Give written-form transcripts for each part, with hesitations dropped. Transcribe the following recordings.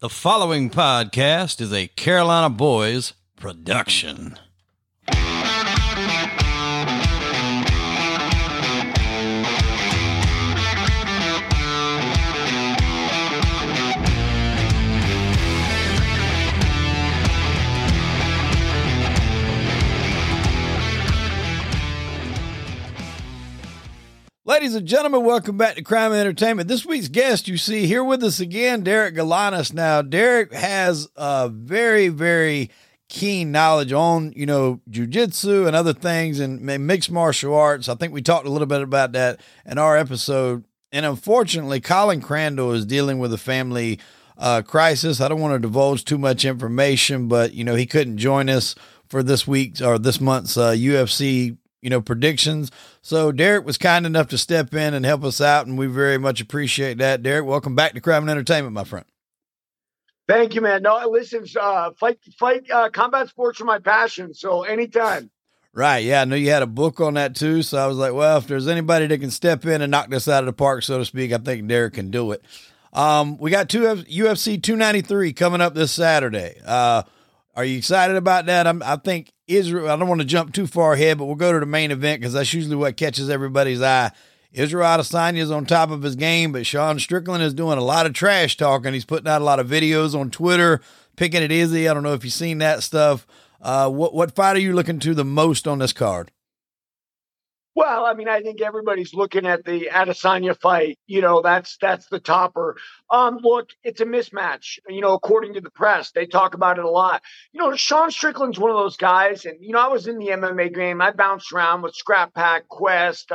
The following podcast is a Carolina Boys production. Ladies and gentlemen, welcome back to Crime & Entertainment. This week's guest, you see here with us again, Derek Galanis. Now, Derek has a very, very keen knowledge on, jiu-jitsu and other things and mixed martial arts. I think we talked a little bit about that in our episode. And unfortunately, Colin Crandall is dealing with a family crisis. I don't want to divulge too much information, but, he couldn't join us for this week's or this month's UFC predictions. So Derek was kind enough to step in and help us out, and we very much appreciate that. Derek, welcome back to Crime and Entertainment, my friend. Thank you, man. No, listen, combat sports are my passion, so anytime. Right, yeah, I knew you had a book on that too, so I was like, well, if there's anybody that can step in and knock this out of the park, so to speak, I think Derek can do it. We got UFC 293 coming up this Saturday. Are you excited about that? I think Israel, I don't want to jump too far ahead, but we'll go to the main event because that's usually what catches everybody's eye. Israel Adesanya is on top of his game, but Sean Strickland is doing a lot of trash talking. He's putting out a lot of videos on Twitter, picking it easy. I don't know if you've seen that stuff. What fight are you looking to the most on this card? Well, I think everybody's looking at the Adesanya fight. That's the topper. Look, it's a mismatch. According to the press, they talk about it a lot. Sean Strickland's one of those guys. And, I was in the MMA game. I bounced around with Scrap Pack, Quest,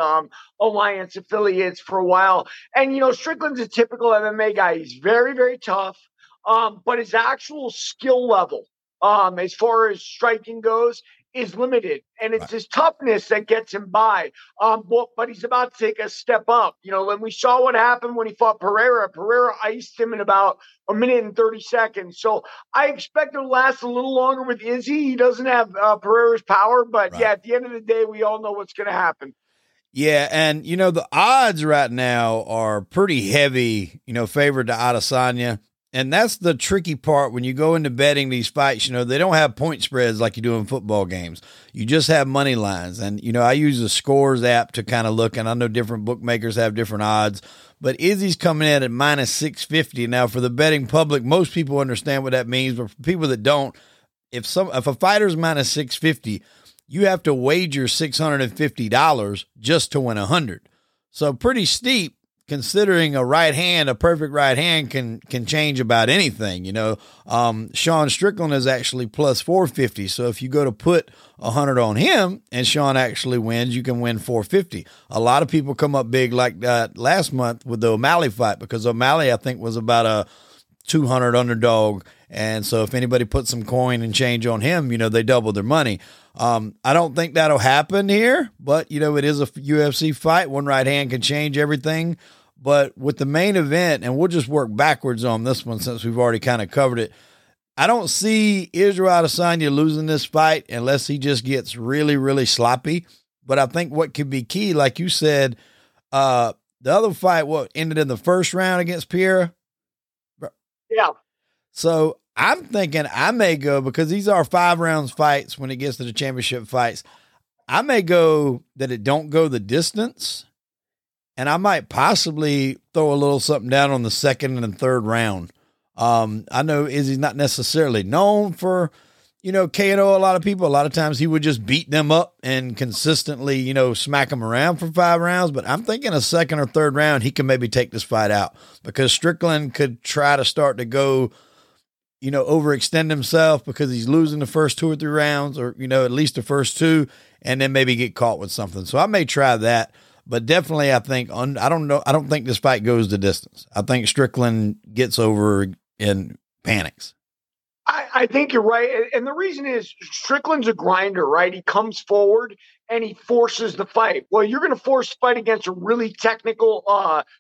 Alliance affiliates for a while. And, Strickland's a typical MMA guy. He's very, very tough. But his actual skill level, as far as striking goes, is limited, and it's his toughness that gets him by. But he's about to take a step up. When we saw what happened when he fought Pereira iced him in about a minute and 30 seconds. So I expect it'll last a little longer with Izzy. He doesn't have Pereira's power, but right. Yeah, at the end of the day, we all know what's going to happen. Yeah, and the odds right now are pretty heavy. Favored to Adesanya. And that's the tricky part when you go into betting these fights. They don't have point spreads like you do in football games. You just have money lines. And, I use the Scores app to kind of look, and I know different bookmakers have different odds. But Izzy's coming in at minus 650. Now, for the betting public, most people understand what that means. But for people that don't, if a fighter's minus 650, you have to wager $650 just to win 100. So pretty steep. Considering a perfect right hand can change about anything, Sean Strickland is actually plus 450. So if you go to put 100 on him and Sean actually wins, you can win 450. A lot of people come up big like that last month with the O'Malley fight, because O'Malley, I think, was about a 200 underdog. And so if anybody put some coin and change on him, they double their money. I don't think that'll happen here, but it is a UFC fight. One right hand can change everything. But with the main event, and we'll just work backwards on this one since we've already kind of covered it, I don't see Israel Adesanya losing this fight unless he just gets really, really sloppy. But I think what could be key, like you said, the other fight, ended in the first round against Pereira? Yeah. So I'm thinking I may go, because these are 5 rounds fights when it gets to the championship fights, I may go that it don't go the distance, and I might possibly throw a little something down on the second and third round. I know Izzy's not necessarily known for, KO a lot of people. A lot of times he would just beat them up and consistently, smack them around for 5 rounds. But I'm thinking a second or third round, he can maybe take this fight out, because Strickland could try to start to go, overextend himself because he's losing the first 2 or 3 rounds, or, at least the first 2, and then maybe get caught with something. So I may try that, but definitely I think I don't think this fight goes the distance. I think Strickland gets over and panics. I think you're right. And the reason is Strickland's a grinder, right? He comes forward and he forces the fight. Well, you're going to force the fight against a really technical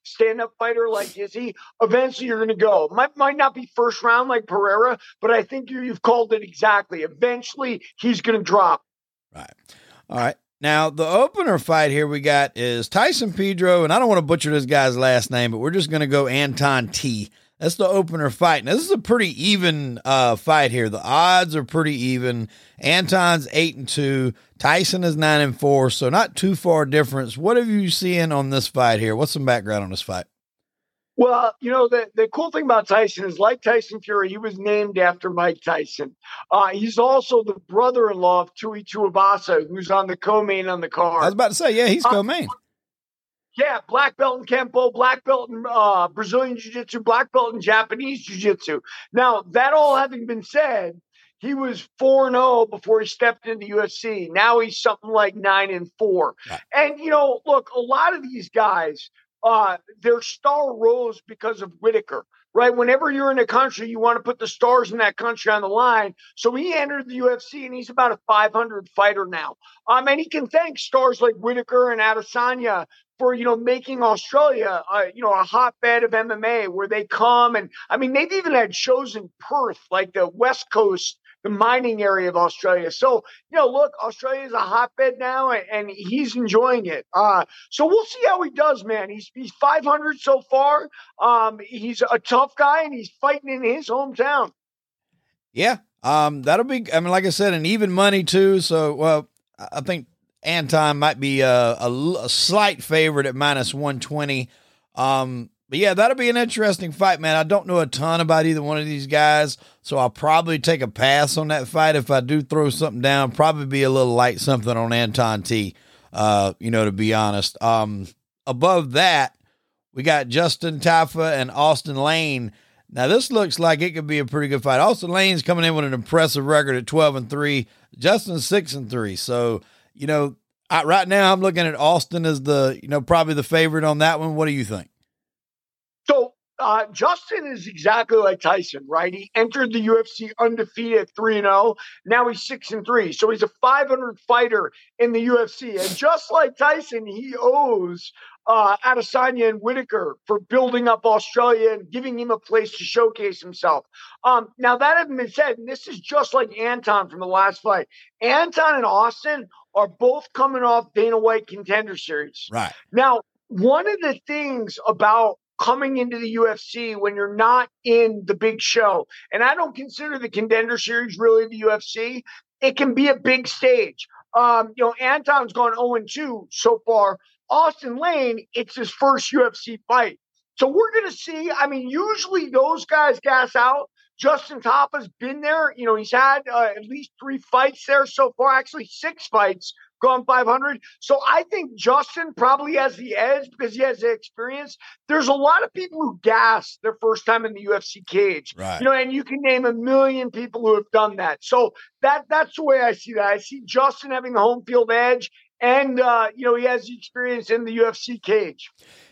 stand-up fighter like Izzy. Eventually, you're going to go. Might not be first round like Pereira, but I think you've called it exactly. Eventually, he's going to drop. Right. All right. Now, the opener fight here we got is Tyson Pedro, and I don't want to butcher this guy's last name, but we're just going to go Anton T. That's the opener fight. Now, this is a pretty even fight here. The odds are pretty even. Anton's 8-2. Tyson is 9-4. So not too far difference. What are you seeing on this fight here? What's some background on this fight? Well, you know, the cool thing about Tyson is, like Tyson Fury, he was named after Mike Tyson. He's also the brother-in-law of Tai Tuivasa, who's on the co-main on the card. I was about to say, yeah, he's co-main. Yeah, black belt in Kempo, black belt in Brazilian Jiu-Jitsu, black belt in Japanese Jiu-Jitsu. Now, that all having been said, he was 4-0 before he stepped into the UFC. Now he's something like 9-4. Right. And, you know, look, a lot of these guys, their star rose because of Whitaker, right? Whenever you're in a country, you want to put the stars in that country on the line. So he entered the UFC, and he's about a 500 fighter now. And he can thank stars like Whitaker and Adesanya for, you know, making Australia, you know, a hotbed of MMA where they come. And I mean, they've even had shows in Perth, like the West Coast, the mining area of Australia. So, you know, look, Australia is a hotbed now, and he's enjoying it. So we'll see how he does, man. He's 500 so far. He's a tough guy, and he's fighting in his hometown. Yeah. That'll be, I mean, like I said, an even money too. So, I think Anton might be a slight favorite at -120. But yeah, that'll be an interesting fight, man. I don't know a ton about either one of these guys, so I'll probably take a pass on that fight. If I do throw something down, probably be a little light something on Anton T, you know, to be honest. Above that, we got Justin Taffa and Austin Lane. Now, this looks like it could be a pretty good fight. Austin Lane's coming in with an impressive record at 12-3. Justin's 6-3. So, you know, right now I'm looking at Austin as the, you know, probably the favorite on that one. What do you think? So Justin is exactly like Tyson, right? He entered the UFC undefeated at 3-0. Now he's 6-3. So he's a 500 fighter in the UFC. And just like Tyson, he owes Adesanya and Whitaker for building up Australia and giving him a place to showcase himself. Now, that having been said, and this is just like Anton from the last fight, Anton and Austin are both coming off Dana White Contender Series. Right. Now, one of the things about coming into the UFC when you're not in the big show, and I don't consider the Contender Series really the UFC, it can be a big stage. You know, Anton's gone 0-2 so far. Austin Lane, it's his first UFC fight. So we're going to see, I mean, usually those guys gas out. Justin Taffa's been there. You know, he's had at least 3 fights there so far, actually 6 fights, gone 500. So I think Justin probably has the edge because he has the experience. There's a lot of people who gas their first time in the UFC cage, right? You know, and you can name a million people who have done that. So that's the way I see that. I see Justin having a home field edge, and, you know, he has the experience in the UFC cage.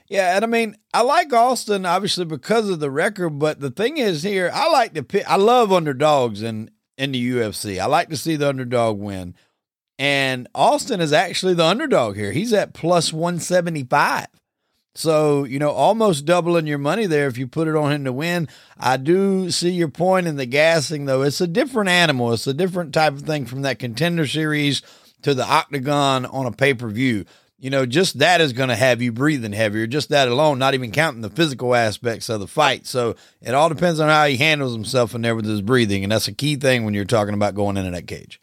Yeah. And I mean, I like Austin obviously because of the record, but the thing is here, I like to pick, I love underdogs in the UFC. I like to see the underdog win. And Austin is actually the underdog here. He's at +175. So, you know, almost doubling your money there if you put it on him to win. I do see your point in the gassing, though. It's a different animal. It's a different type of thing from that Contender Series to the Octagon on a pay-per-view. You know, just that is going to have you breathing heavier, just that alone, not even counting the physical aspects of the fight. So it all depends on how he handles himself in there with his breathing. And that's a key thing when you're talking about going into that cage.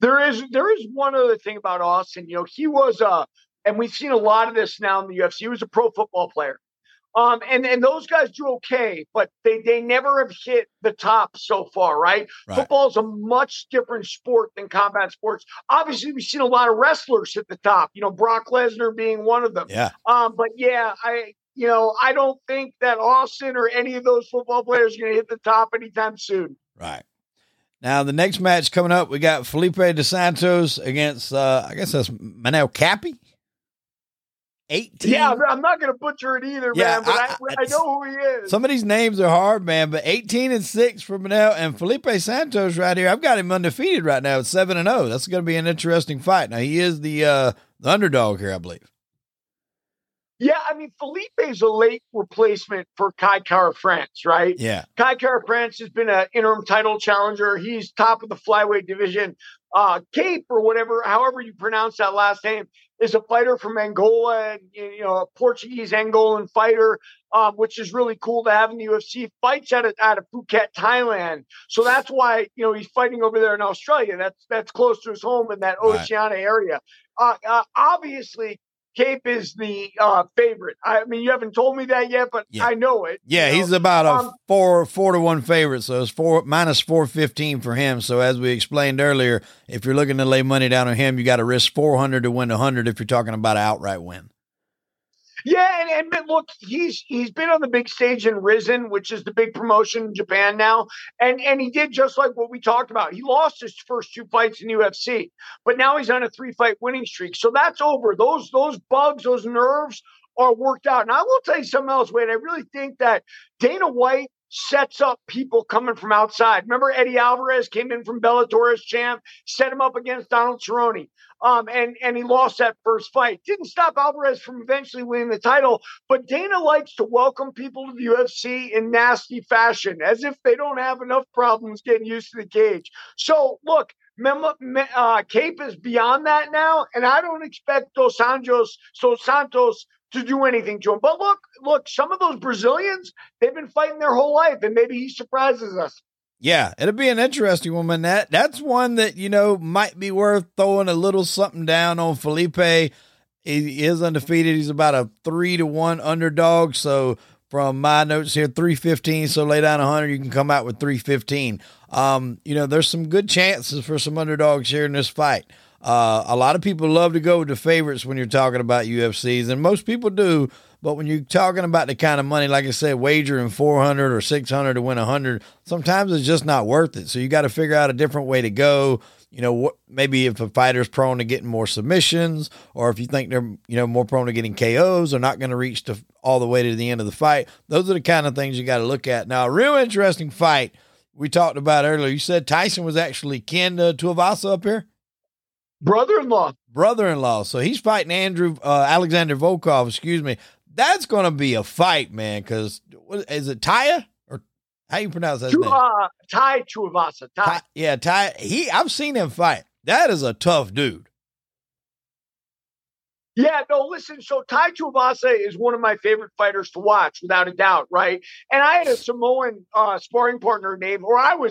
There is one other thing about Austin. You know, he was and we've seen a lot of this now in the UFC. He was a pro football player, and those guys do okay, but they never have hit the top so far, right? Football is a much different sport than combat sports. Obviously, we've seen a lot of wrestlers at the top. You know, Brock Lesnar being one of them. Yeah. But yeah, I don't think that Austin or any of those football players are going to hit the top anytime soon. Right. Now, the next match coming up, we got Felipe dos Santos against, I guess that's Manel Kape, 18. Yeah, I'm not going to butcher it either, man, but I know who he is. Some of these names are hard, man, but 18-6 for Manel, and Felipe Santos right here, I've got him undefeated right now at 7-0. That's going to be an interesting fight. Now, he is the underdog here, I believe. Yeah, I mean, Felipe's a late replacement for Kai Kara France, right? Yeah. Kai Kara France has been an interim title challenger. He's top of the flyweight division. Kape or whatever, however you pronounce that last name, is a fighter from Angola, and, you know, a Portuguese Angolan fighter, which is really cool to have in the UFC. Fights out of Phuket, Thailand, so that's why, you know, he's fighting over there in Australia. That's close to his home in that Oceania area. Obviously, Kape is the favorite. I mean, you haven't told me that yet, but I know it. Yeah, he's about a 4-1 favorite, so it's -415 for him. So as we explained earlier, if you're looking to lay money down on him, you got to risk 400 to win 100 if you're talking about an outright win. Yeah, and look, he's been on the big stage in Rizin, which is the big promotion in Japan now, and he did just like what we talked about. He lost his first two fights in UFC, but now he's on a 3-fight winning streak, so that's over. Those bugs, those nerves are worked out. And I will tell you something else, Wade. I really think that Dana White sets up people coming from outside. Remember, Eddie Alvarez came in from Bellator as champ, set him up against Donald Cerrone, and he lost that first fight. Didn't stop Alvarez from eventually winning the title, but Dana likes to welcome people to the UFC in nasty fashion, as if they don't have enough problems getting used to the cage. So, look, Kape is beyond that now, and I don't expect Dos Santos to do anything to him. But look, some of those Brazilians, they've been fighting their whole life, and maybe he surprises us. Yeah, it'll be an interesting one, man. That's one that, you know, might be worth throwing a little something down on. Felipe, he is undefeated. He's about a 3-1 underdog. So from my notes here, 315. So lay down 100, you can come out with 315. You know, there's some good chances for some underdogs here in this fight. A lot of people love to go with the favorites when you're talking about UFCs, and most people do. But when you're talking about the kind of money, like I said, wagering 400 or 600 to win 100, sometimes it's just not worth it. So you got to figure out a different way to go. You know, maybe if a fighter's prone to getting more submissions, or if you think they're, you know, more prone to getting KOs, or not going to reach all the way to the end of the fight. Those are the kind of things you got to look at. Now, a real interesting fight we talked about earlier. You said Tyson was actually kin to Tuivasa up here. Brother-in-law. So he's fighting Alexander Volkov, excuse me. That's going to be a fight, man. Cause is it Taya, or how you pronounce that name? Tai Tuivasa. Yeah. Tai. I've seen him fight. That is a tough dude. Yeah, no, listen, so Tai Tuivasa is one of my favorite fighters to watch, without a doubt, right? And I had a Samoan I was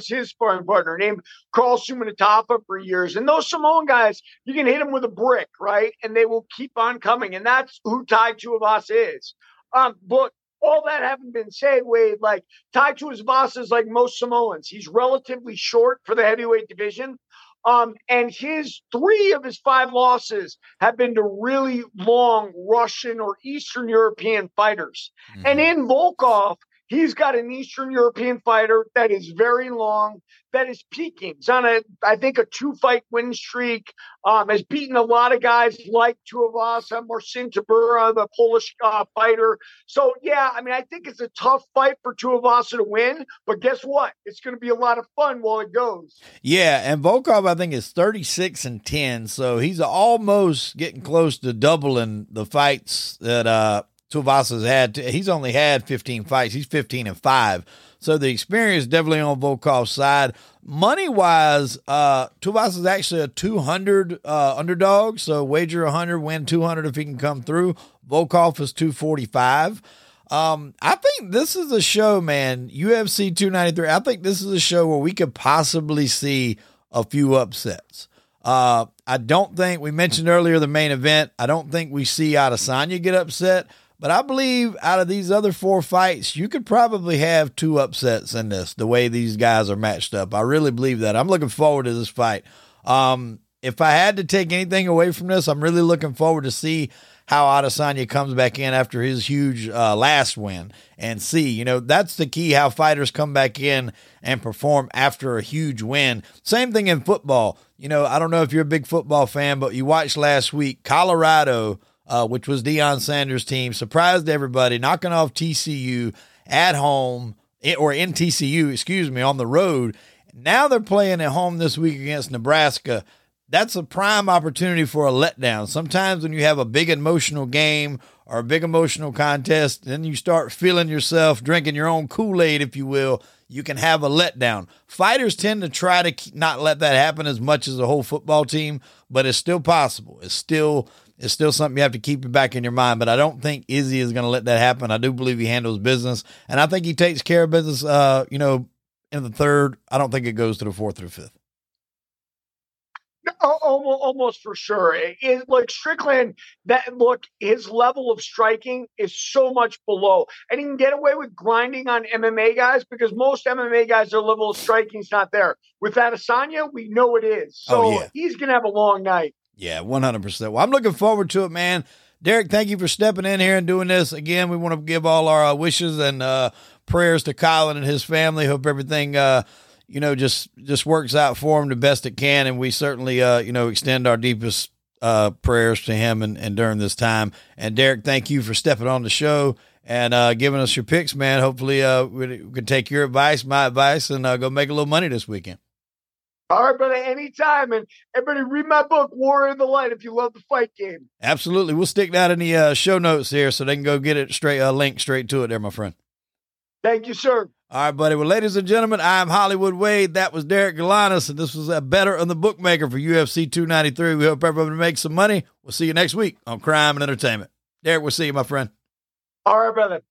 his sparring partner named Carl Sumanatafa for years. And those Samoan guys, you can hit them with a brick, right? And they will keep on coming. And that's who Tai Tuivasa is. But all that having been said, Wade, like, Tai Tuivasa is like most Samoans. He's relatively short for the heavyweight division. And his 3 of his 5 losses have been to really long Russian or Eastern European fighters. Mm-hmm. And in Volkov, he's got an Eastern European fighter that is very long, that is peaking. He's on a 2-fight win streak, has beaten a lot of guys like Tuivasa, Marcin Tabura, the Polish fighter. So, yeah, I mean, I think it's a tough fight for Tuivasa to win, but guess what? It's going to be a lot of fun while it goes. Yeah, and Volkov, I think, is 36-10, so he's almost getting close to doubling the fights that Tuivasa's had. He's only had 15 fights. He's 15-5. So the experience definitely on Volkov's side. Money wise, Tuivasa's actually a 200 underdog. So wager 100, win 200 if he can come through. Volkov is 245. I think this is a show, man. UFC 293. I think this is a show where we could possibly see a few upsets. I don't think, we mentioned earlier the main event, I don't think we see Adesanya get upset. But I believe out of these other 4 fights, you could probably have 2 upsets in this, the way these guys are matched up. I really believe that. I'm looking forward to this fight. If I had to take anything away from this, I'm really looking forward to see how Adesanya comes back in after his huge last win, and see, you know, that's the key, how fighters come back in and perform after a huge win. Same thing in football. You know, I don't know if you're a big football fan, but you watched last week, Colorado, which was Deion Sanders' team, surprised everybody, knocking off TCU at home, or in TCU, excuse me, on the road. Now they're playing at home this week against Nebraska. That's a prime opportunity for a letdown. Sometimes when you have a big emotional game or a big emotional contest, then you start feeling yourself, drinking your own Kool-Aid, if you will. you can have a letdown. Fighters tend to try to not let that happen as much as the whole football team, but it's still possible. It's still something you have to keep back in your mind, but I don't think Izzy is going to let that happen. I do believe he handles business, and I think he takes care of business, in the third. I don't think it goes to the fourth or the fifth. Almost for sure. Like Strickland, his level of striking is so much below, and he can get away with grinding on MMA guys because most MMA guys, their level of striking is not there. With Adesanya, we know it is. So He's going to have a long night. Yeah, 100%. Well, I'm looking forward to it, man. Derek, thank you for stepping in here and doing this. Again, we want to give all our wishes and prayers to Colin and his family. Hope everything just works out for him the best it can. And we certainly, extend our deepest prayers to him and during this time. And Derek, thank you for stepping on the show and giving us your picks, man. Hopefully we can take your advice, my advice, and go make a little money this weekend. All right, brother, anytime. And everybody read my book, War in the Light, if you love the fight game. Absolutely. We'll stick that in the show notes here so they can go get it straight, link straight to it there, my friend. Thank you, sir. All right, buddy. Well, ladies and gentlemen, I'm Hollywood Wade. That was Derek Galanis, and this was a Better on the Bookmaker for UFC 293. We hope everybody makes some money. We'll see you next week on Crime and Entertainment. Derek, we'll see you, my friend. All right, brother.